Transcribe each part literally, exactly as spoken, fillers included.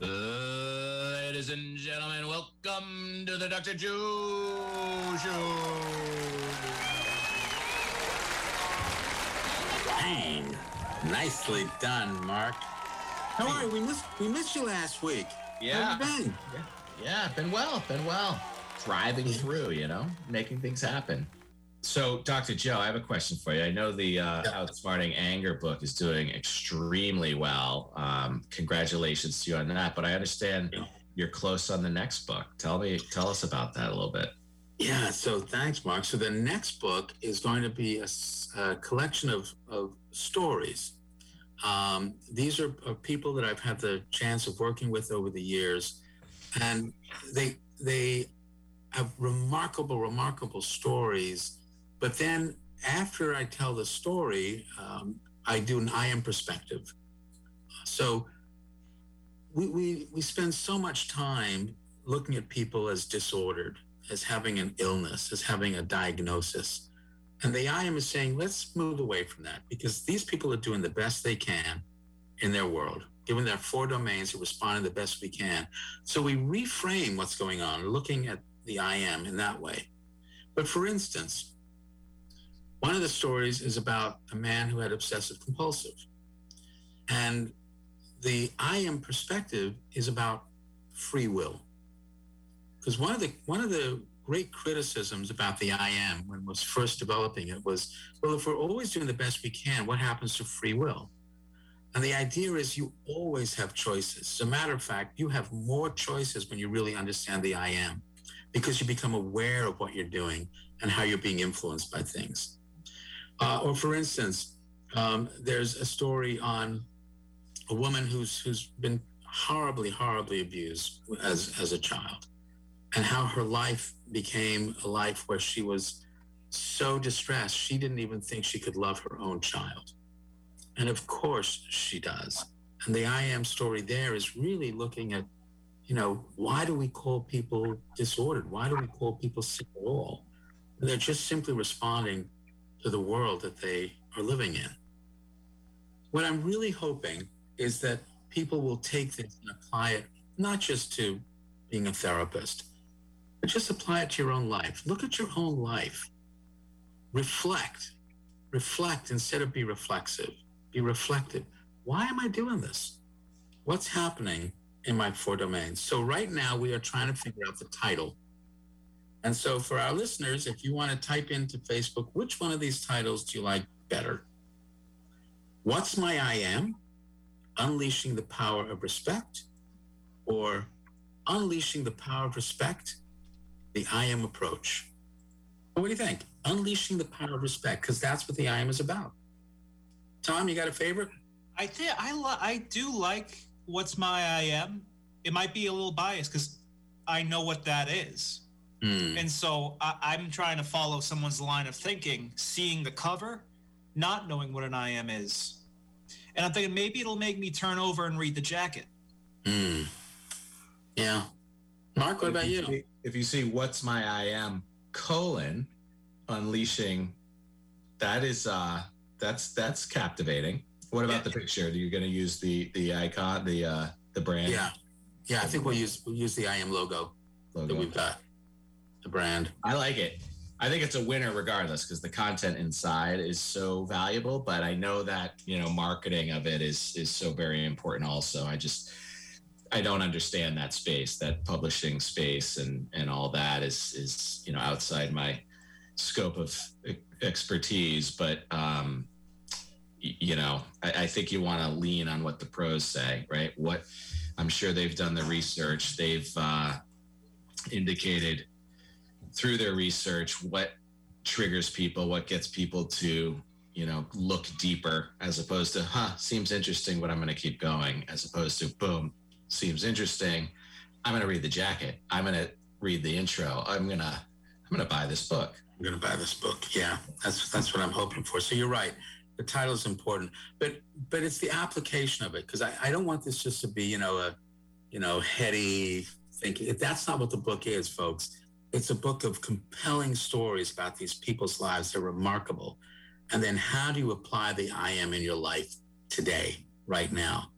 Ladies and gentlemen, welcome to the Doctor Joe Show. Dang, nicely done, Mark. How are you? We missed, we missed you last week. Yeah. How you been? Yeah, been well, been well. Driving through, you know, making things happen. So, Doctor Joe, I have a question for you. I know the uh, Outsmarting Anger book is doing extremely well. Um, congratulations to you on that. But I understand you're close on the next book. Tell me, tell us about that a little bit. Yeah, so thanks, Mark. So the next book is going to be a, a collection of, of stories. Um, these are, are people that I've had the chance of working with over the years. And they they... have remarkable, remarkable stories. But then after I tell the story, um, I do an I Am perspective. So we, we we spend so much time looking at people as disordered, as having an illness, as having a diagnosis. And the I Am is saying, let's move away from that, because these people are doing the best they can in their world. Given their four domains, we're responding the best we can. So we reframe what's going on, looking at the I Am in that way. But for instance, one of the stories is about a man who had obsessive compulsive. And the I Am perspective is about free will. Because one of the one of the great criticisms about the I Am when I was first developing it was, well, if we're always doing the best we can, what happens to free will? And the idea is you always have choices. As a matter of fact, you have more choices when you really understand the I Am, because you become aware of what you're doing and how you're being influenced by things. Uh, or for instance, um, there's a story on a woman who's who's been horribly, horribly abused as, as a child, and how her life became a life where she was so distressed, she didn't even think she could love her own child. And of course she does. And the I Am story there is really looking at, you know, why do we call people disordered? Why do we call people sick at all? And they're just simply responding to the world that they are living in. What I'm really hoping is that people will take this and apply it, not just to being a therapist, but just apply it to your own life. Look at your own life. Reflect. Reflect instead of be reflexive. Be reflective. Why am I doing this? What's happening in my four domains? So right now we are trying to figure out the title. And so for our listeners, if you want to type into Facebook, which one of these titles do you like better? What's My I Am? Unleashing the Power of Respect, or Unleashing the Power of Respect, the I Am approach. What do you think? Unleashing the Power of Respect, because that's what the I Am is about. Tom, you got a favorite? I think I lo- I do like What's My I Am. It might be a little biased because I know what that is. Mm. And so I, I'm trying to follow someone's line of thinking, seeing the cover, not knowing what an I Am is. And I'm thinking maybe it'll make me turn over and read the jacket. Mm. Yeah. Mark, what about you? If you see, if you see What's My I Am, colon, Unleashing, that is, uh, that's, that's captivating. What about the picture? Are you going to use the the icon, the uh, the brand? Yeah, yeah. I think we'll use we'll use the I Am logo, logo that we've got. The brand. I like it. I think it's a winner regardless, because the content inside is so valuable. But I know that, you know, marketing of it is is so very important. Also, I just I don't understand that space, that publishing space, and and all that is is you know outside my scope of expertise. But um, you know, I, I think you want to lean on what the pros say, right? What I'm sure they've done the research. They've uh, indicated through their research what triggers people, what gets people to, you know, look deeper, as opposed to, huh, seems interesting, but I'm going to keep going, as opposed to, boom, seems interesting, I'm going to read the jacket. I'm going to read the intro. I'm going to, I'm going to buy this book. I'm going to buy this book. Yeah, that's, that's what I'm hoping for. So you're right. The title is important, but, but it's the application of it. Cause I, I don't want this just to be, you know, a, you know, heady thinking. That's not what the book is, folks. It's a book of compelling stories about these people's lives. They're remarkable. And then how do you apply the I am in your life today, right now?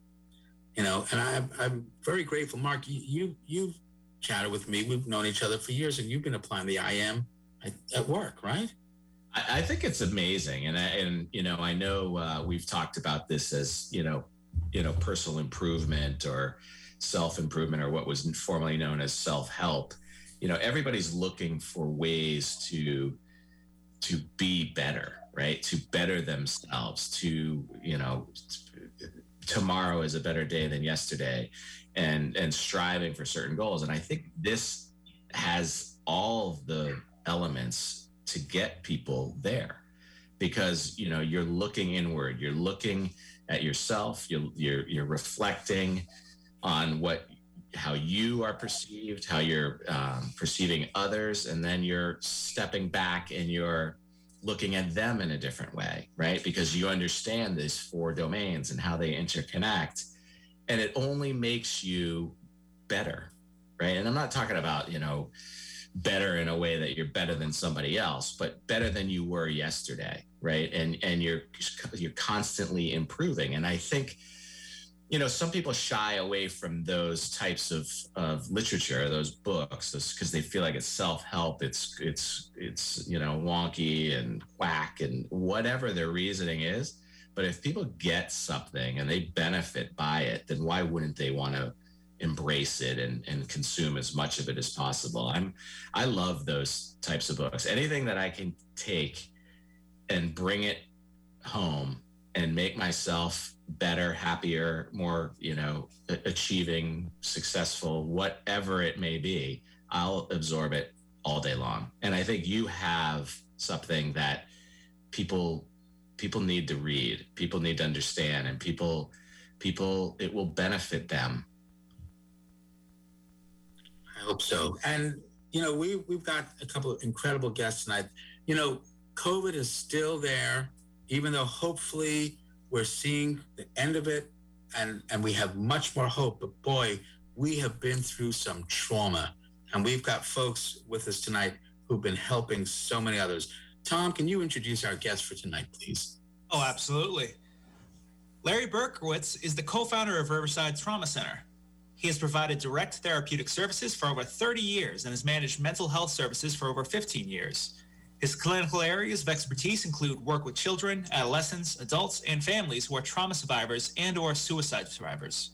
You know, and I, I'm very grateful, Mark, you, you, you've chatted with me. We've known each other for years, and you've been applying the I am at, at work, right? I, I think it's amazing. And, I, and you know, I know uh, we've talked about this as, you know, you know, personal improvement or self-improvement, or what was formerly known as self-help. You know, everybody's looking for ways to to be better, right? To better themselves, to, you know, tomorrow is a better day than yesterday, and and striving for certain goals. And I think this has all the elements to get people there, because, you know, you're looking inward, you're looking at yourself, you're you're, you're reflecting on what, how you are perceived, how you're um, perceiving others, and then you're stepping back and you're looking at them in a different way, right? Because you understand these four domains and how they interconnect, and it only makes you better, right? And I'm not talking about, you know, better in a way that you're better than somebody else, but better than you were yesterday, right? And and you're you're constantly improving. And I think, you know, some people shy away from those types of, of literature, those books, because they feel like it's self-help, it's, it's, it's, you know, wonky and quack and whatever their reasoning is. But if people get something and they benefit by it, then why wouldn't they want to embrace it and, and consume as much of it as possible? I'm, I love those types of books. Anything that I can take and bring it home and make myself better, happier, more, you know, achieving, successful, whatever it may be, I'll absorb it all day long. And I think you have something that people people need to read, people need to understand, and people people it will benefit them. I hope so. And you know, we we've got a couple of incredible guests tonight. You know, COVID is still there, even though hopefully we're seeing the end of it, and, and we have much more hope. But boy, we have been through some trauma, and we've got folks with us tonight who've been helping so many others. Tom, can you introduce our guest for tonight, please? Oh, absolutely. Larry Berkowitz is the co-founder of Riverside Trauma Center. He has provided direct therapeutic services for over thirty years and has managed mental health services for over fifteen years. His clinical areas of expertise include work with children, adolescents, adults, and families who are trauma survivors and or suicide survivors.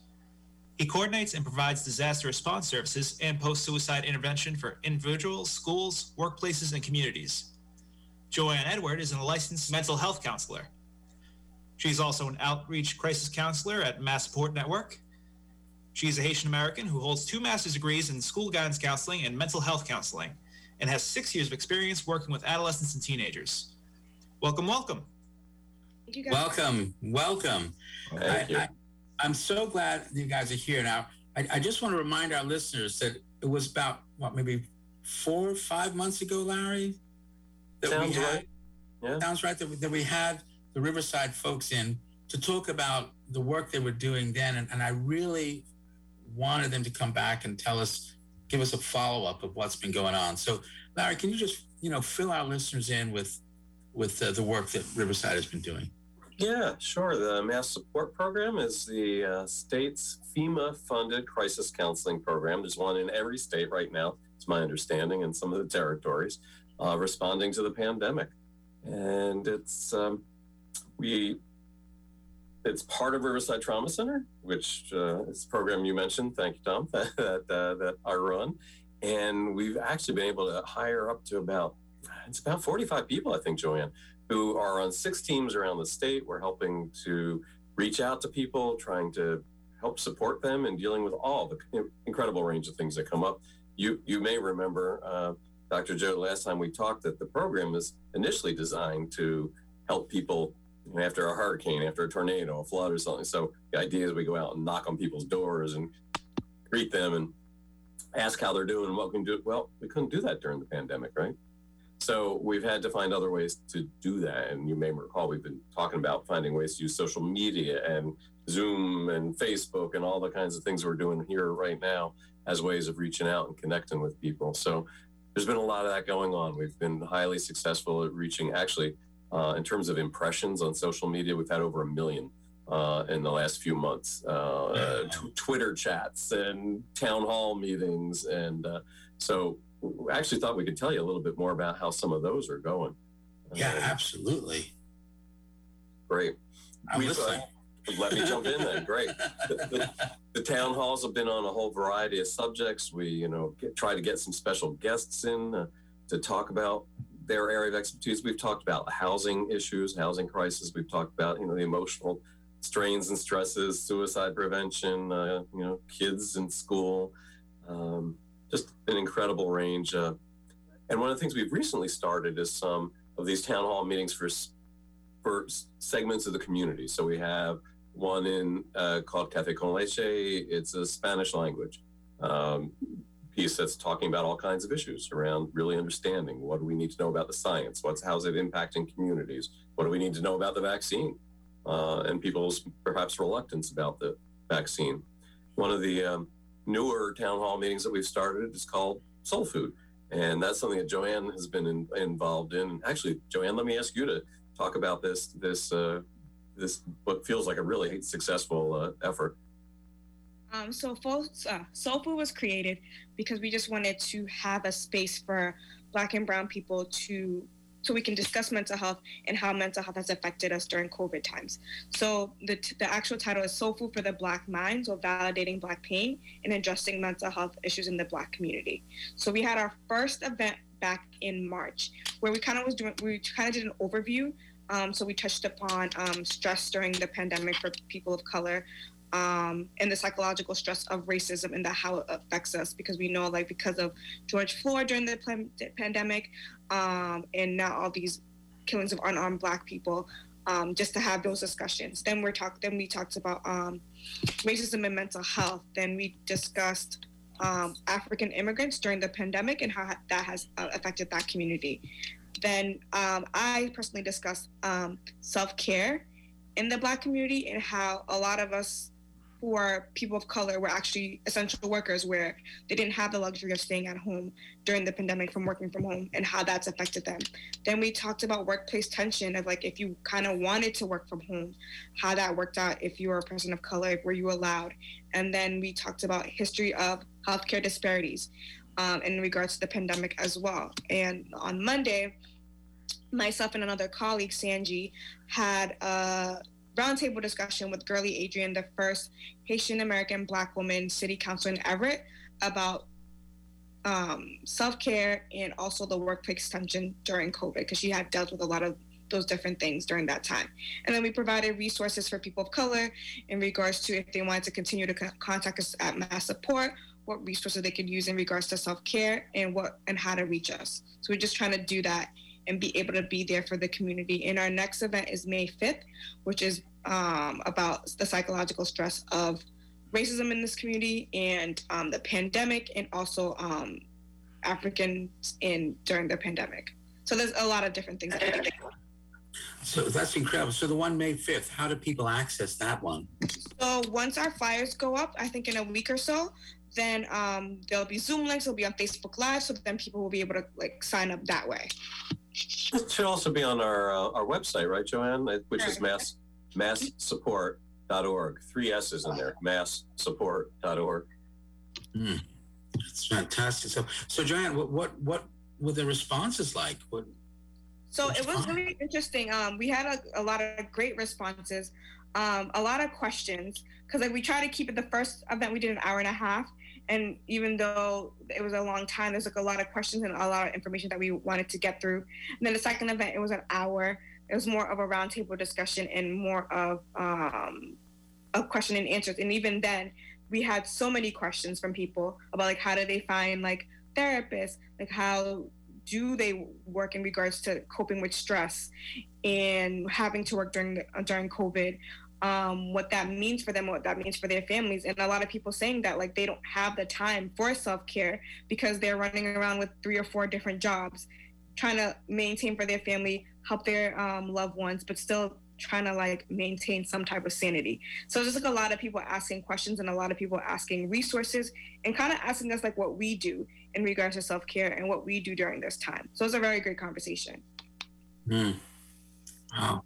He coordinates and provides disaster response services and post-suicide intervention for individuals, schools, workplaces, and communities. Joanne Edouard is a licensed mental health counselor. She's also an outreach crisis counselor at Mass Support Network. She's a Haitian American who holds two master's degrees in school guidance counseling and mental health counseling, and has six years of experience working with adolescents and teenagers. Welcome, welcome. Thank you guys. Welcome, welcome. Thank I, you. I, I'm so glad you guys are here. Now, I, I just want to remind our listeners that it was about, what, maybe four or five months ago, Larry? That sounds we had, right. Yeah. Sounds right, that we, that we had the Riverside folks in to talk about the work they were doing then, and, and I really wanted them to come back and tell us, give us a follow-up of what's been going on. So, Larry, can you just, you know, fill our listeners in with with uh, the work that Riverside has been doing? Yeah, sure. The Mass Support Program is the uh, state's FEMA-funded crisis counseling program. There's one in every state right now, it's my understanding, and some of the territories, uh, responding to the pandemic. And it's um, we it's part of Riverside Trauma Center, which uh, is the program you mentioned, thank you, Tom, that, that, uh, that I run. And we've actually been able to hire up to about, it's about forty-five people, I think, Joanne, who are on six teams around the state. We're helping to reach out to people, trying to help support them in dealing with all the incredible range of things that come up. You, you may remember, uh, Doctor Joe, last time we talked, that the program is initially designed to help people after a hurricane, after a tornado, a flood or something. So the idea is we go out and knock on people's doors and greet them and ask how they're doing, what we can do. Well, we couldn't do that during the pandemic, right? So we've had to find other ways to do that. And you may recall, we've been talking about finding ways to use social media and Zoom and Facebook and all the kinds of things we're doing here right now as ways of reaching out and connecting with people. So there's been a lot of that going on. We've been highly successful at reaching, actually, uh, in terms of impressions on social media, we've had over a million uh, in the last few months. Uh, uh, t- Twitter chats and town hall meetings. And uh, so we actually thought we could tell you a little bit more about how some of those are going. Yeah, uh, absolutely. Great. We've, uh, let me jump in then. Great. The, the, the town halls have been on a whole variety of subjects. We, you know, get, try to get some special guests in uh, to talk about their area of expertise. We've talked about housing issues, housing crisis. We've talked about, you know, the emotional strains and stresses, suicide prevention, uh, you know, kids in school. Um, Just an incredible range. Uh, and one of the things we've recently started is some of these town hall meetings for for segments of the community. So we have one in uh, called Cafe Con Leche. It's a Spanish language um, piece that's talking about all kinds of issues around really understanding what do we need to know about the science, what's how's it impacting communities, what do we need to know about the vaccine, uh, and people's perhaps reluctance about the vaccine. One of the um, newer town hall meetings that we've started is called Soul Food, and that's something that Joanne has been in, involved in. Actually, Joanne, let me ask you to talk about this. This uh, this what feels like a really successful uh, effort. Um, so folks, uh, Soul Food was created because we just wanted to have a space for Black and Brown people to, so we can discuss mental health and how mental health has affected us during COVID times. So the t- the actual title is Soul Food for the Black Mind, so validating Black pain and addressing mental health issues in the Black community. So we had our first event back in March, where we kind of was doing, we kind of did an overview. Um, so we touched upon um, stress during the pandemic for people of color, um, and the psychological stress of racism and the, how it affects us, because we know, like, because of George Floyd during the plan- pandemic, Um, and now all these killings of unarmed Black people, um, just to have those discussions. Then we're talk. Then we talked about um, racism and mental health. Then we discussed um, African immigrants during the pandemic and how ha- that has uh, affected that community. Then um, I personally discussed um, self-care in the Black community and how a lot of us who are people of color were actually essential workers, where they didn't have the luxury of staying at home during the pandemic from working from home and how that's affected them. Then we talked about workplace tension of, like, if you kind of wanted to work from home, how that worked out if you were a person of color, were you allowed? And then we talked about history of healthcare disparities um, in regards to the pandemic as well. And on Monday, myself and another colleague, Sanji, had a roundtable discussion with Girly Adrian, the first Haitian American Black woman city council in Everett, about um, self-care and also the workplace tension during COVID, because she had dealt with a lot of those different things during that time. And then we provided resources for people of color in regards to if they wanted to continue to co- contact us at Mass Support, what resources they could use in regards to self-care and what and how to reach us. So we're just trying to do that and be able to be there for the community. And our next event is May fifth, which is um, about the psychological stress of racism in this community and um, the pandemic, and also um, Africans in during the pandemic. So there's a lot of different things. So that's incredible. So the one May fifth, how do people access that one? So once our flyers go up, I think in a week or so, then um, there'll be Zoom links, it'll be on Facebook Live, so then people will be able to, like, sign up that way. It should also be on our uh, our website, right, Joanne? Which is mass mass support dot org. Three S's in there. mass support dot org. Mm, that's fantastic. So, so Joanne, what, what what were the responses like? What? So it was fun? Really interesting. Um, we had a, a lot of great responses, um, a lot of questions, because, like, we try to keep it. The first event we did an hour and a half. And even though it was a long time, there's, like, a lot of questions and a lot of information that we wanted to get through. And then the second event, it was an hour. It was more of a roundtable discussion and more of um, a question and answers. And even then, we had so many questions from people about, like, how do they find, like, therapists? Like, how do they work in regards to coping with stress and having to work during the, during COVID? um, what that means for them, what that means for their families. And a lot of people saying that, like, they don't have the time for self-care because they're running around with three or four different jobs, trying to maintain for their family, help their um, loved ones, but still trying to, like, maintain some type of sanity. So just, like, a lot of people asking questions and a lot of people asking resources and kind of asking us, like, what we do in regards to self-care and what we do during this time. So it's a very great conversation. Mm. Wow.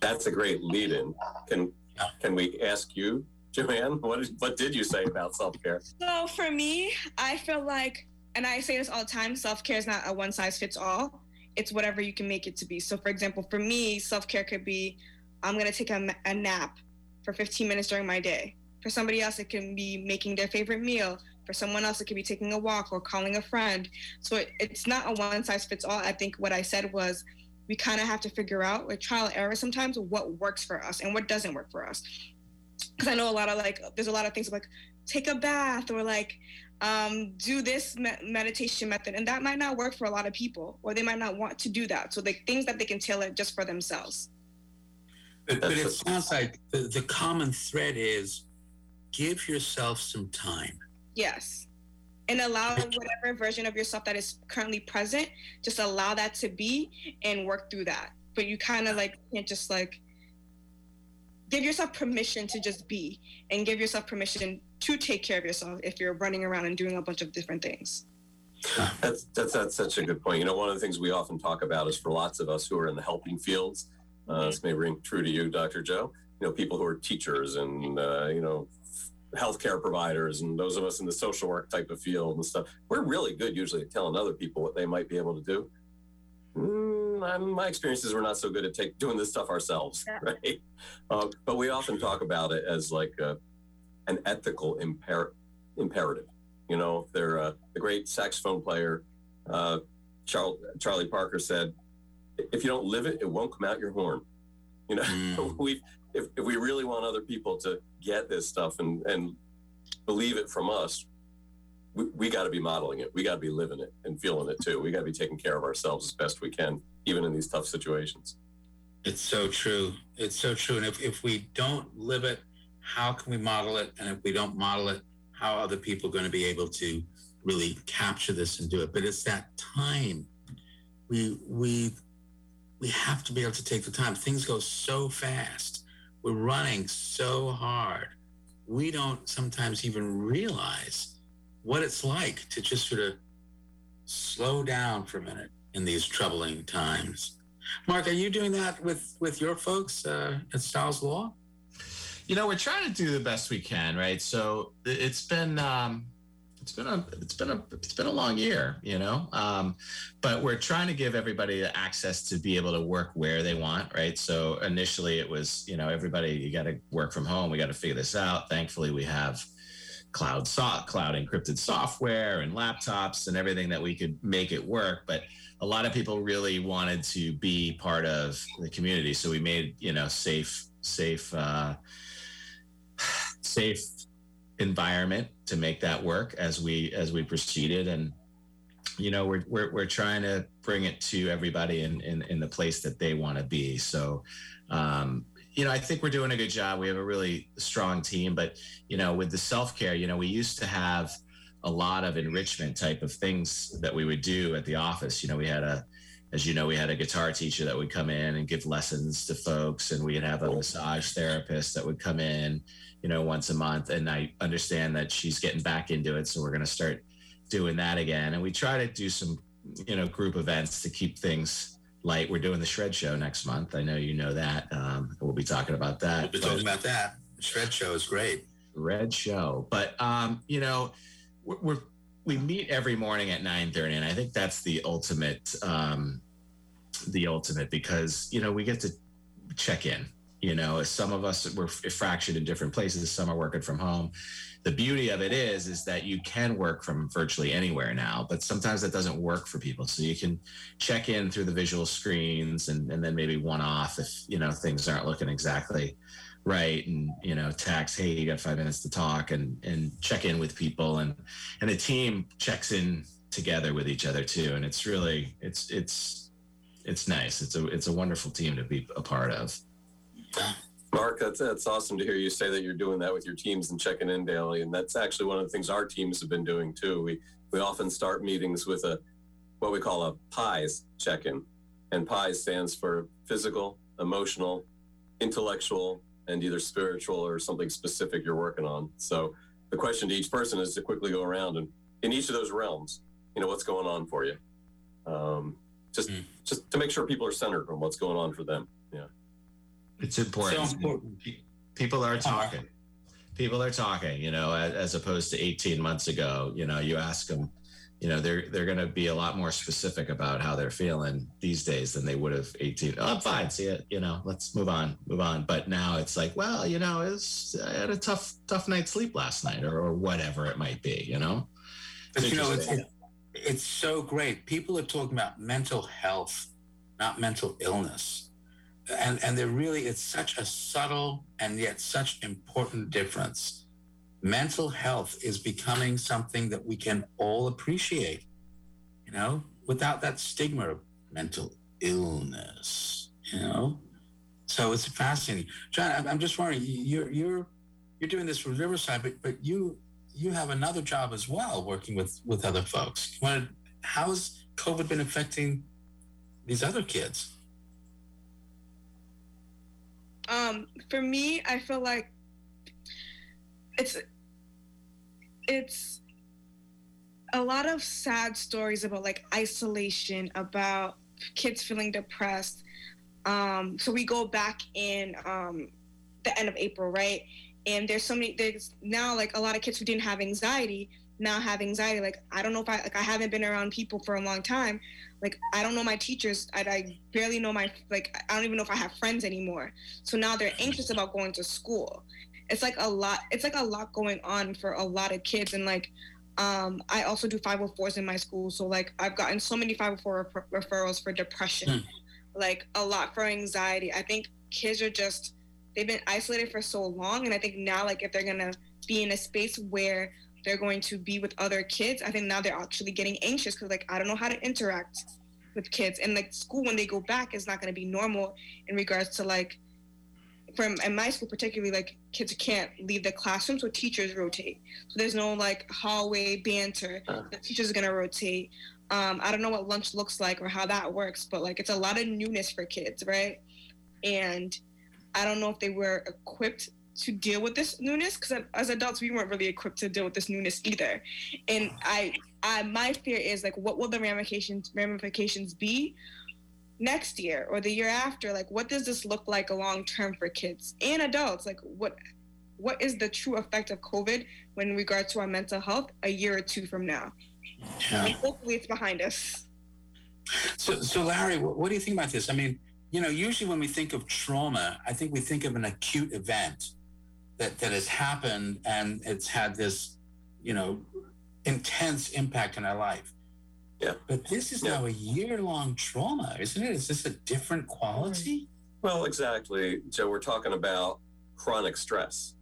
That's a great lead-in. Can can we ask you, Joanne, what is, what did you say about self-care? So for me, I feel like, and I say this all the time, self-care is not a one-size-fits-all. It's whatever you can make it to be. So, for example, for me, self-care could be, I'm going to take a, a nap for fifteen minutes during my day. For somebody else, it can be making their favorite meal. For someone else, it could be taking a walk or calling a friend. So it, it's not a one-size-fits-all. I think what I said was, we kind of have to figure out, like, trial and error sometimes, what works for us and what doesn't work for us. Because I know a lot of, like, there's a lot of things like, take a bath or, like, Um, do this me- meditation method, and that might not work for a lot of people, or they might not want to do that. So the things that they can tailor just for themselves. But, but it sounds like the, the common thread is give yourself some time. Yes. And allow whatever version of yourself that is currently present, just allow that to be and work through that. But you kind of, like, can't just, like, give yourself permission to just be, and give yourself permission to take care of yourself if you're running around and doing a bunch of different things. That's, that's, that's such a good point. You know, one of the things we often talk about is, for lots of us who are in the helping fields, uh, this may ring true to you, Doctor Joe, you know, people who are teachers and, uh, you know, healthcare providers and those of us in the social work type of field and stuff, we're really good usually at telling other people what they might be able to do. Mm, I'm, my experiences, we're not so good at take, doing this stuff ourselves, right? Uh, but we often talk about it as like a, an ethical imper- imperative. You know, they're uh, the great saxophone player, uh, Char- Charlie Parker said, if you don't live it, it won't come out your horn. You know, mm. we if, if we really want other people to get this stuff and, and believe it from us, we, we got to be modeling it. We got to be living it and feeling it too. We got to be taking care of ourselves as best we can, even in these tough situations. It's so true. It's so true. And if, if we don't live it, how can we model it? And if we don't model it, how are other people going to be able to really capture this and do it? But it's that time. We we we have to be able to take the time. Things go so fast. We're running so hard. We don't sometimes even realize what it's like to just sort of slow down for a minute in these troubling times. Mark, are you doing that with, with your folks uh, at Stiles Law? You know, we're trying to do the best we can, right? So it's been um, it's been a it's been a it's been a long year, you know. Um, but we're trying to give everybody the access to be able to work where they want, right? So initially, it was, you know, everybody, you got to work from home. We got to figure this out. Thankfully, we have cloud so- cloud encrypted software and laptops and everything that we could make it work. But a lot of people really wanted to be part of the community, so we made, you know, safe safe. Uh, safe environment to make that work as we as we proceeded. And, you know, we're we're, we're trying to bring it to everybody in, in in the place that they want to be. So um you know, I think we're doing a good job. We have a really strong team. But, you know, with the self-care, you know, we used to have a lot of enrichment type of things that we would do at the office. You know, we had a As you know, we had a guitar teacher that would come in and give lessons to folks, and we'd have a massage therapist that would come in, you know, once a month. And I understand that she's getting back into it, so we're going to start doing that again. And we try to do some, you know, group events to keep things light. We're doing the Shred Show next month. I know you know that. Um, we'll be talking about that. We'll be talking about that. The Shred Show is great. Shred Show. But, um, you know, we're, we're we meet every morning at nine thirty, and I think that's the ultimate, um, the ultimate, because, you know, we get to check in. You know, some of us were fractured in different places. Some are working from home. The beauty of it is, is that you can work from virtually anywhere now, but sometimes that doesn't work for people. So you can check in through the visual screens and, and then maybe one off if, you know, things aren't looking exactly right. And, you know, text, hey, you got five minutes to talk, and, and check in with people. And, and the team checks in together with each other too. And it's really, it's, it's, it's nice. It's a, it's a wonderful team to be a part of. Mark, that's that's awesome to hear you say that you're doing that with your teams and checking in daily. And that's actually one of the things our teams have been doing too. We we often start meetings with a what we call a PIES check-in. And PIES stands for physical, emotional, intellectual, and either spiritual or something specific you're working on. So the question to each person is to quickly go around and in each of those realms, you know, what's going on for you? Um, just mm. just to make sure people are centered on what's going on for them. Yeah. It's important. So important. People are talking. People are talking, you know, as, as opposed to eighteen months ago. You know, you ask them, you know, they're they're going to be a lot more specific about how they're feeling these days than they would have eighteen. Oh, I'm fine. See it. You know, let's move on, move on. But now it's like, well, you know, it's I had a tough, tough night's sleep last night or, or whatever it might be, you know. But, you know, it's, it's so great. People are talking about mental health, not mental illness. And and they're really, it's such a subtle and yet such important difference. Mental health is becoming something that we can all appreciate, you know, without that stigma of mental illness, you know. So it's fascinating. John, I'm just wondering, you're you're you're doing this with Riverside, but but you you have another job as well, working with with other folks. How has COVID been affecting these other kids? Um, for me, I feel like it's it's a lot of sad stories about like isolation, about kids feeling depressed. Um, so we go back in um, the end of April, right? And there's so many there's now like a lot of kids who didn't have anxiety now have anxiety. Like I don't know if I like I haven't been around people for a long time. Like, I don't know my teachers. I, I barely know my, like, I don't even know if I have friends anymore. So now they're anxious about going to school. It's like a lot, it's like a lot going on for a lot of kids. And like, um, I also do five oh fours in my school. So like, I've gotten so many five oh four refer- referrals for depression, mm. like a lot for anxiety. I think kids are just, they've been isolated for so long. And I think now, like, if they're gonna be in a space where they're going to be with other kids, I think now they're actually getting anxious because, like, I don't know how to interact with kids. And, like, school, when they go back, is not going to be normal in regards to, like, from in my school particularly, like, kids can't leave the classroom, so teachers rotate. So there's no, like, hallway banter. Uh. The teachers are going to rotate. Um, I don't know what lunch looks like or how that works, but, like, it's a lot of newness for kids, right? And I don't know if they were equipped to deal with this newness, because as adults we weren't really equipped to deal with this newness either. And I, I, my fear is like, what will the ramifications ramifications be next year or the year after? Like, what does this look like long term for kids and adults? Like, what, what is the true effect of COVID when regard to our mental health a year or two from now? Yeah. And hopefully, it's behind us. So, so Larry, what do you think about this? I mean, you know, usually when we think of trauma, I think we think of an acute event that, that has happened and it's had this, you know, intense impact in our life. Yeah. But this is yeah. now a year-long trauma, isn't it? Is this a different quality? Well, exactly, Joe. We're talking about chronic stress,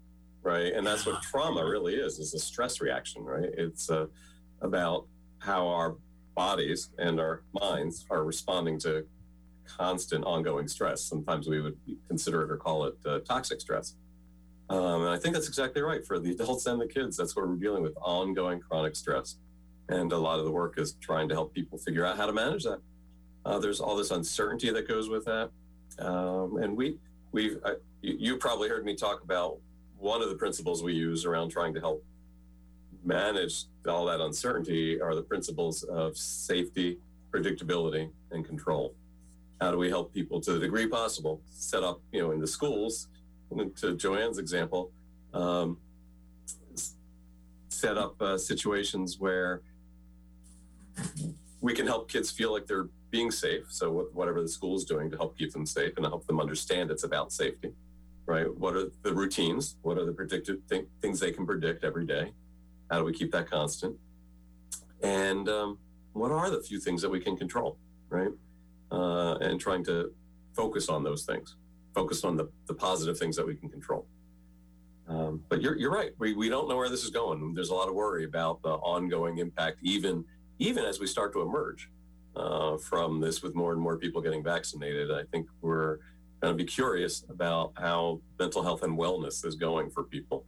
right? And that's what trauma really is, is a stress reaction, right? It's uh, about how our bodies and our minds are responding to constant ongoing stress. Sometimes we would consider it or call it uh, toxic stress. Um, and I think that's exactly right for the adults and the kids. That's what we're dealing with, ongoing chronic stress. And a lot of the work is trying to help people figure out how to manage that. Uh, there's all this uncertainty that goes with that. Um, and we, we've, I, you probably heard me talk about one of the principles we use around trying to help manage all that uncertainty are the principles of safety, predictability, and control. How do we help people to the degree possible set up, you know, in the schools, to Joanne's example, um, set up uh, situations where we can help kids feel like they're being safe. So whatever the school's doing to help keep them safe and help them understand it's about safety, right? What are the routines? What are the predictive th- things they can predict every day? How do we keep that constant? And um, what are the few things that we can control, right? Uh, and trying to focus on those things, focus on the, the positive things that we can control. Um, but you're you're right. We we don't know where this is going. There's a lot of worry about the ongoing impact, even even as we start to emerge uh, from this with more and more people getting vaccinated. I think we're And I'd be curious about how mental health and wellness is going for people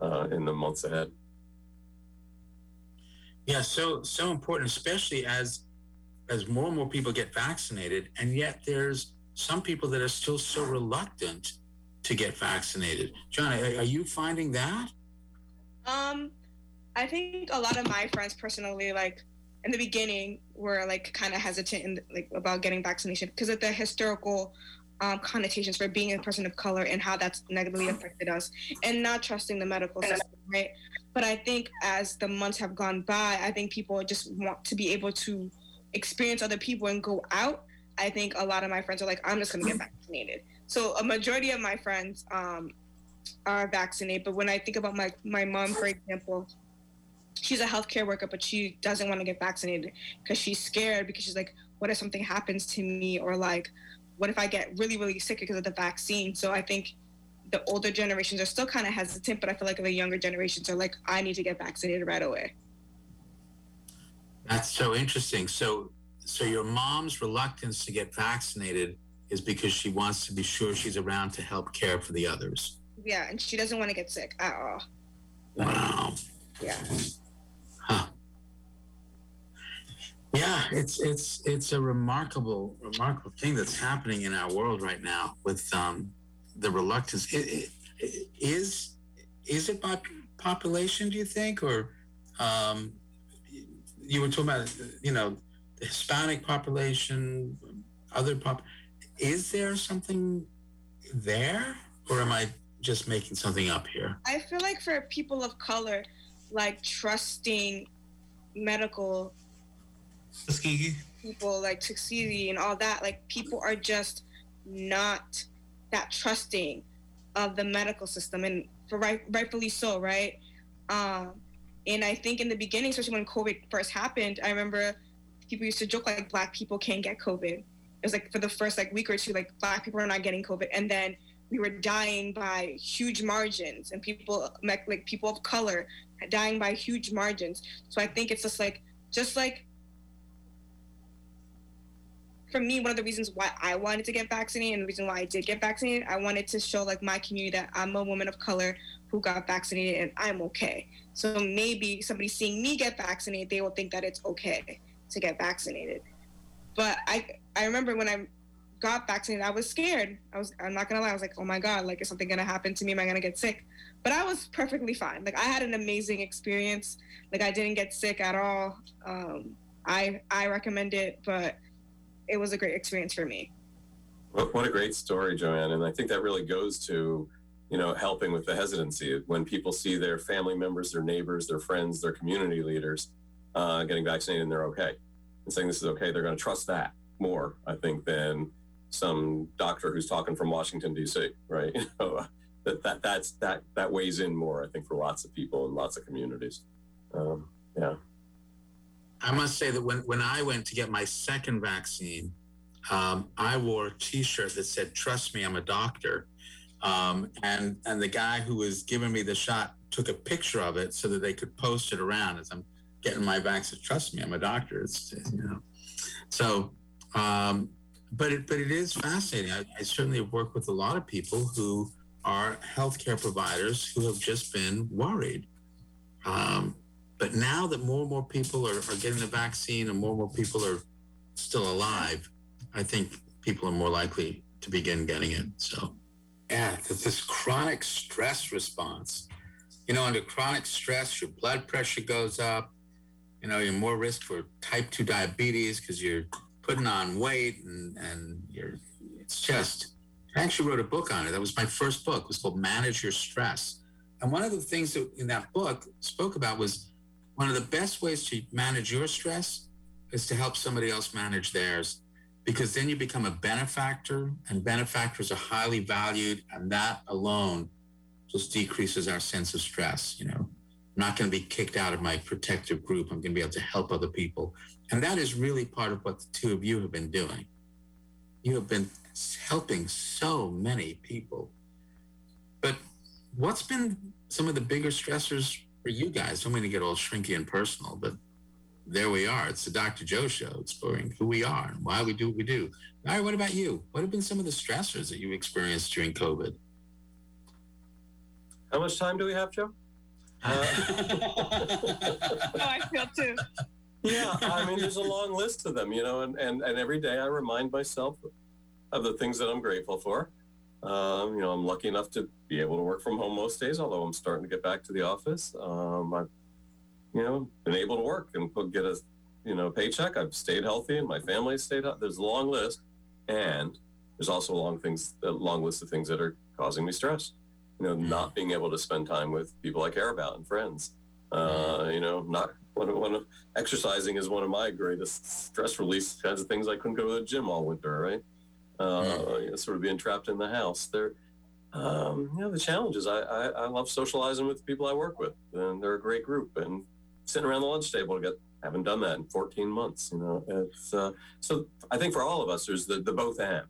uh, in the months ahead. Yeah, so so important, especially as as more and more people get vaccinated. And yet there's some people that are still so reluctant to get vaccinated. John, are you finding that? Um, I think a lot of my friends personally, like, in the beginning, were like kind of hesitant in, like about getting vaccination because of the historical um, connotations for being a person of color and how that's negatively affected us, and not trusting the medical system, right? But I think as the months have gone by, I think people just want to be able to experience other people and go out. I think a lot of my friends are like, I'm just going to get vaccinated. So a majority of my friends um, are vaccinated. But when I think about my, my mom, for example, she's a healthcare worker, but she doesn't want to get vaccinated because she's scared, because she's like, what if something happens to me? Or like, what if I get really, really sick because of the vaccine? So I think the older generations are still kind of hesitant, but I feel like the younger generations are like, I need to get vaccinated right away. That's so interesting. So, so your mom's reluctance to get vaccinated is because she wants to be sure she's around to help care for the others. Yeah, and she doesn't want to get sick at all. Wow. Yeah. Huh. Yeah, it's it's it's a remarkable remarkable thing that's happening in our world right now with um, the reluctance. It, it, is is it by population, do you think, or um, you were talking about, you know, the Hispanic population, other pop? Is there something there, or am I just making something up here? I feel like for people of color, like trusting medical Tuskegee people, like Tuskegee and all that, like people are just not that trusting of the medical system, and for right, rightfully so, right? Um, and I think in the beginning, especially when COVID first happened, I remember people used to joke like Black people can't get COVID. It was like for the first like week or two, like Black people are not getting COVID, and then we were dying by huge margins, and people like people of color dying by huge margins. So I think it's just like, just like for me, one of the reasons why I wanted to get vaccinated and the reason why I did get vaccinated, I wanted to show like my community that I'm a woman of color who got vaccinated and I'm okay. So maybe somebody seeing me get vaccinated, they will think that it's okay to get vaccinated. But I I remember when I got vaccinated, I was scared. I was, I'm not gonna lie, I was like, oh my God, like is something gonna happen to me? Am I gonna get sick? But I was perfectly fine. Like I had an amazing experience. Like I didn't get sick at all. Um, I I recommend it, but it was a great experience for me. What, what a great story, Joanne. And I think that really goes to, you know, helping with the hesitancy. When people see their family members, their neighbors, their friends, their community leaders uh, getting vaccinated and they're okay and saying this is okay, they're gonna trust that more, I think, than some doctor who's talking from Washington, D C, right? You know, that that that's that that weighs in more, I think, for lots of people and lots of communities. Um, yeah. I must say that when, when I went to get my second vaccine, um, I wore a T-shirt that said, "Trust me, I'm a doctor." Um, and and the guy who was giving me the shot took a picture of it so that they could post it around as I'm getting my vaccine. Trust me, I'm a doctor. It's, you know, so. Um, But it, but it is fascinating. I, I certainly have worked with a lot of people who are healthcare providers who have just been worried. Um, but now that more and more people are, are getting the vaccine and more and more people are still alive, I think people are more likely to begin getting it. So, yeah, this chronic stress response. You know, under chronic stress, your blood pressure goes up. You know, you're more risk for type two diabetes because you're putting on weight, and, and you're, it's just, I actually wrote a book on it. That was my first book. It was called Manage Your Stress. And one of the things that in that book spoke about was one of the best ways to manage your stress is to help somebody else manage theirs, because then you become a benefactor, and benefactors are highly valued. And that alone just decreases our sense of stress. You know, I'm not going to be kicked out of my protective group. I'm going to be able to help other people. And that is really part of what the two of you have been doing. You have been helping so many people. But what's been some of the bigger stressors for you guys? I'm going to get all shrinky and personal, but there we are. It's the Doctor Joe show, exploring who we are and why we do what we do. All right, what about you? What have been some of the stressors that you experienced during COVID? How much time do we have, Joe? Uh, no, I feel too. Yeah, I mean, there's a long list of them, you know, and, and, and every day I remind myself of the things that I'm grateful for. Um, you know, I'm lucky enough to be able to work from home most days, although I'm starting to get back to the office. Um, I've, you know, been able to work and get a, you know, paycheck. I've stayed healthy and my family's stayed up. There's a long list. And there's also a long, things, a long list of things that are causing me stress. You know, not being able to spend time with people I care about and friends. Uh, you know, not one of, one of exercising is one of my greatest stress release kinds of things. I couldn't go to the gym all winter, right? Uh, you know, sort of being trapped in the house. There, um, you know, the challenges. I, I, I love socializing with the people I work with, and they're a great group. And sitting around the lunch table, to get haven't done that in fourteen months. You know, it's uh, so. I think for all of us, there's the, the both and.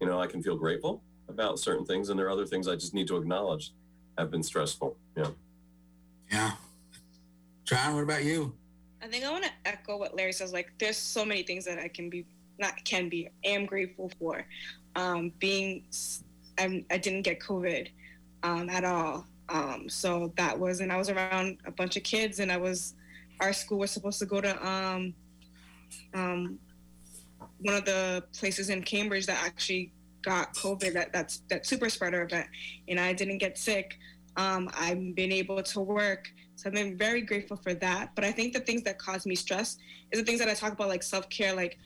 You know, I can feel grateful about certain things, and there are other things I just need to acknowledge have been stressful. Yeah. Yeah. John, what about you? I think I want to echo what Larry says. Like, there's so many things that I can be, not can be, am grateful for. Um, being, I'm, I didn't get COVID um, at all. Um, so that was, and I was around a bunch of kids, and I was, our school was supposed to go to um, um, one of the places in Cambridge that actually got COVID, that that's that super spreader event, and I didn't get sick. Um, I've been able to work. So I've been very grateful for that. But I think the things that cause me stress is the things that I talk about, like self-care, like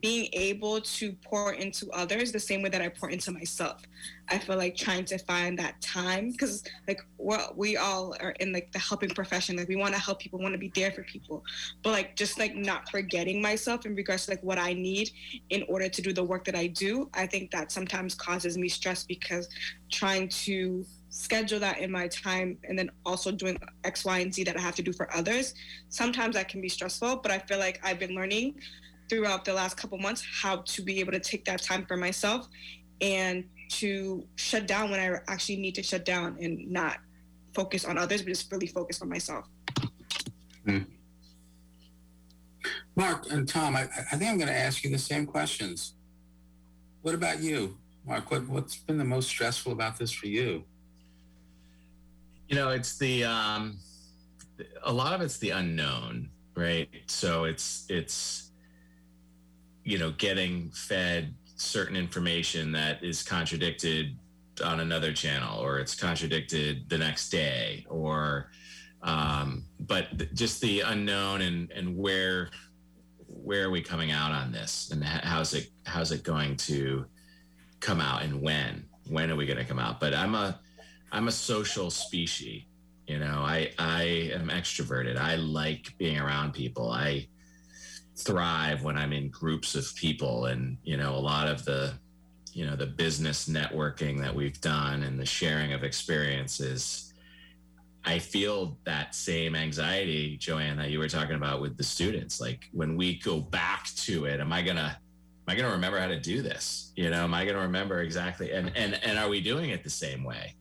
being able to pour into others the same way that I pour into myself. I feel like trying to find that time, because like well, we all are in like the helping profession. Like we want to help people, want to be there for people, but like just like not forgetting myself in regards to like what I need in order to do the work that I do. I think that sometimes causes me stress, because trying to schedule that in my time and then also doing X, Y, and Z that I have to do for others. Sometimes that can be stressful, but I feel like I've been learning throughout the last couple months how to be able to take that time for myself and to shut down when I actually need to shut down and not focus on others, but just really focus on myself. Mm. Mark and Tom, I, I think I'm going to ask you the same questions. What about you, Mark? What, what's been the most stressful about this for you? You know, it's the, um, a lot of it's the unknown, right? So it's, it's, you know, getting fed certain information that is contradicted on another channel, or it's contradicted the next day, or, um, but th- just the unknown and, and where, where are we coming out on this, and how's it, how's it going to come out, and when, when are we going to come out? But I'm a, I'm a social species, you know, I, I am extroverted. I like being around people. I thrive when I'm in groups of people, and you know, a lot of the, you know, the business networking that we've done and the sharing of experiences, I feel that same anxiety, Joanne, that you were talking about with the students. Like when we go back to it, am I gonna, am I gonna remember how to do this? You know, am I gonna remember exactly? And and and are we doing it the same way?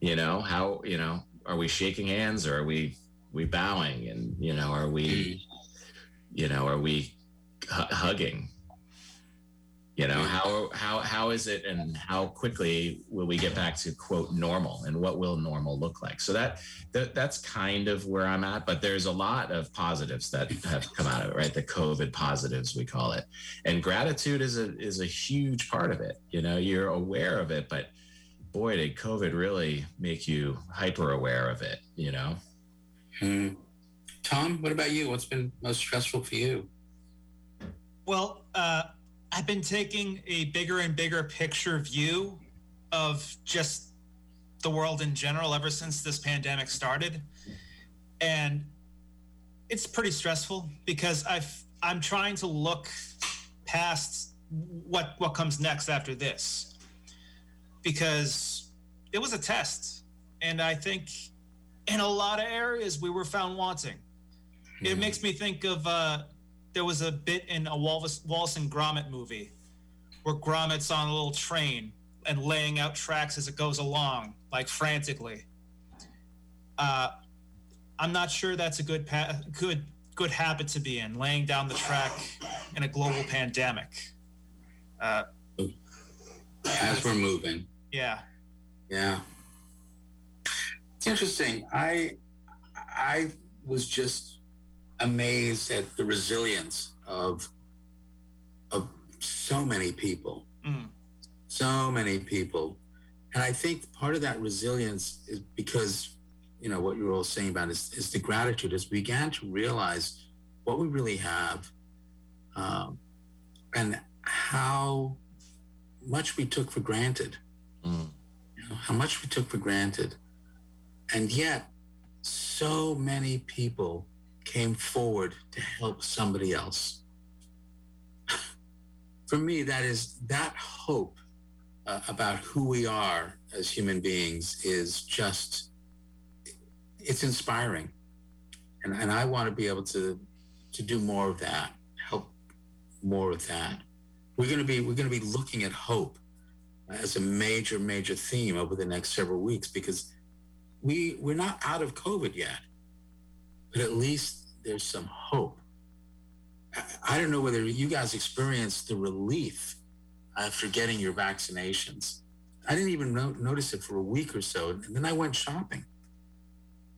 You know, how, you know, are we shaking hands, or are we we bowing? And you know, are we You know, are we h- hugging? You know, how how how is it, and how quickly will we get back to quote normal, and what will normal look like? So that, that that's kind of where I'm at. But there's a lot of positives that have come out of it, right? The COVID positives, we call it, and gratitude is a is a huge part of it. You know, you're aware of it, but boy, did COVID really make you hyper aware of it? You know. Hmm. Tom, what about you? What's been most stressful for you? Well, uh, I've been taking a bigger and bigger picture view of just the world in general ever since this pandemic started. And it's pretty stressful, because I've, I'm trying to look past what what comes next after this, because it was a test. And I think in a lot of areas we were found wanting. It makes me think of, uh, there was a bit in a Wallace, Wallace and Gromit movie where Gromit's on a little train and laying out tracks as it goes along, like frantically. Uh, I'm not sure that's a good pa- good good habit to be in, laying down the track in a global pandemic. Uh, As we're moving. Yeah. Yeah. It's interesting. I I was just amazed at the resilience of of so many people. Mm. So many people. And I think part of that resilience is because, you know, what you were all saying about is, is the gratitude. As we began to realize what we really have, um, and how much we took for granted, mm. you know, how much we took for granted. And yet so many people came forward to help somebody else. For me, that is that hope Uh, about who we are as human beings is just, it's inspiring. And and I want to be able to, to do more of that, help more of that. We're going to be, we're going to be looking at hope as a major, major theme over the next several weeks, because we, we're not out of COVID yet, but at least there's some hope. I, I don't know whether you guys experienced the relief after getting your vaccinations. I didn't even no- notice it for a week or so. And then I went shopping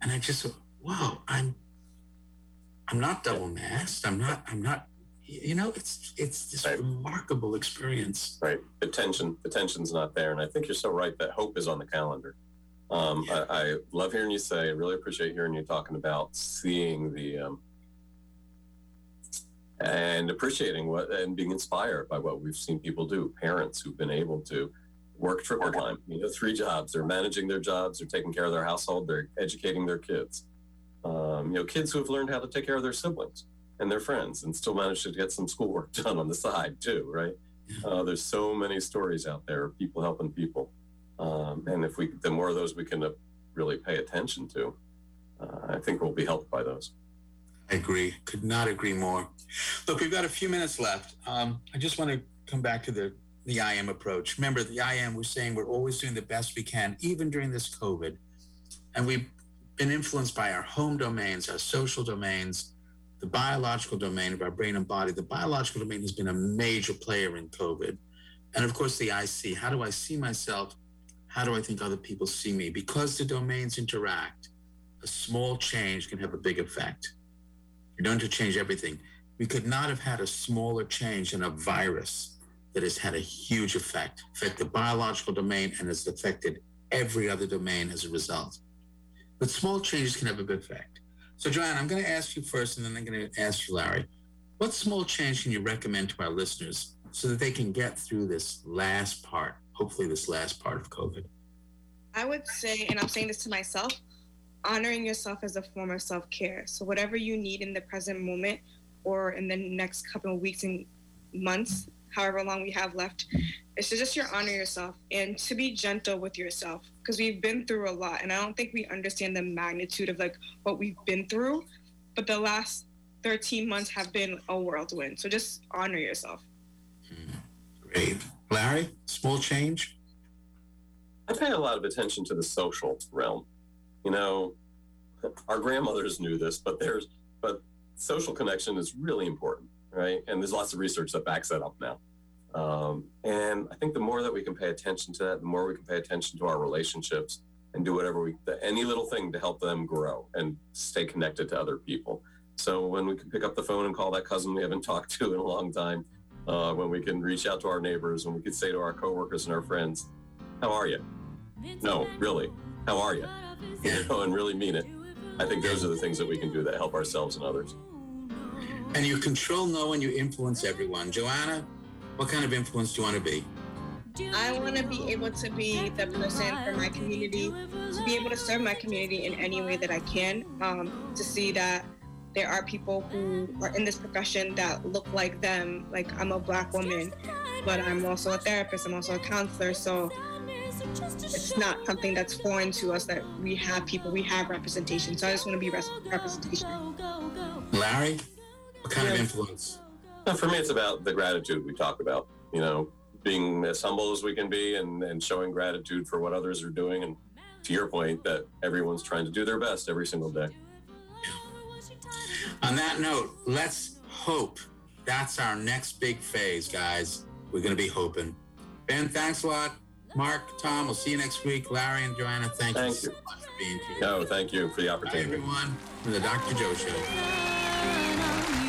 and I just, wow, I'm, I'm not double masked. I'm not, I'm not, you know, it's, it's this right. remarkable experience. Right. Attention, attention's not there. And I think you're so right that hope is on the calendar. Um, yeah. I, I love hearing you say, I really appreciate hearing you talking about seeing the, um, and appreciating what and being inspired by what we've seen people do. Parents who've been able to work triple time, you know, three jobs. They're managing their jobs. They're taking care of their household. They're educating their kids. Um, you know, kids who have learned how to take care of their siblings and their friends and still managed to get some schoolwork done on the side too, right? Uh, there's so many stories out there of people helping people. Um, and if we, the more of those we can really pay attention to, uh, I think we'll be helped by those. I agree. Could not agree more. Look, we've got a few minutes left. Um, I just want to come back to the, the I am approach. Remember, the I am, we're saying we're always doing the best we can, even during this COVID. And we've been influenced by our home domains, our social domains, the biological domain of our brain and body. The biological domain has been a major player in COVID. And of course, the I see. How do I see myself? How do I think other people see me? Because the domains interact, a small change can have a big effect. You don't have to change everything. We could not have had a smaller change in a virus that has had a huge effect, affect the biological domain, and has affected every other domain as a result. But small changes can have a big effect. So, Joanne, I'm going to ask you first, and then I'm going to ask you, Larry. What small change can you recommend to our listeners so that they can get through this last part, hopefully this last part of COVID? I would say, and I'm saying this to myself, honoring yourself as a form of self-care. So whatever you need in the present moment or in the next couple of weeks and months, however long we have left, it's just your honor yourself and to be gentle with yourself, because we've been through a lot. And I don't think we understand the magnitude of like what we've been through, but the last thirteen months have been a whirlwind. So just honor yourself. Great. Larry, small change? I pay a lot of attention to the social realm. You know, our grandmothers knew this, but there's, but social connection is really important, right? And there's lots of research that backs that up now. Um, and I think the more that we can pay attention to that, the more we can pay attention to our relationships and do whatever we, any little thing to help them grow and stay connected to other people. So when we can pick up the phone and call that cousin we haven't talked to in a long time, uh, when we can reach out to our neighbors, when we can say to our coworkers and our friends, how are you? No, really, how are you? You know, and really mean it. I think those are the things that we can do that help ourselves and others. And you control no one, you influence everyone. Joanna, what kind of influence do you want to be? I want to be able to be the person for my community, to be able to serve my community in any way that I can, um, to see that there are people who are in this profession that look like them. Like, I'm a Black woman, but I'm also a therapist, I'm also a counselor, so it's not something that's foreign to us that we have people, we have representation. So I just want to be representation. Larry, what kind yeah. of influence? For me, it's about the gratitude we talk about, you know, being as humble as we can be and, and showing gratitude for what others are doing. And to your point, that everyone's trying to do their best every single day. On that note, let's hope. That's our next big phase, guys. We're going to be hoping. Ben, thanks a lot. Mark, Tom, we'll see you next week. Larry and Joanna, thank, thank you so much for being here. No, thank you for the opportunity. Bye, everyone, for the Doctor Joe Show.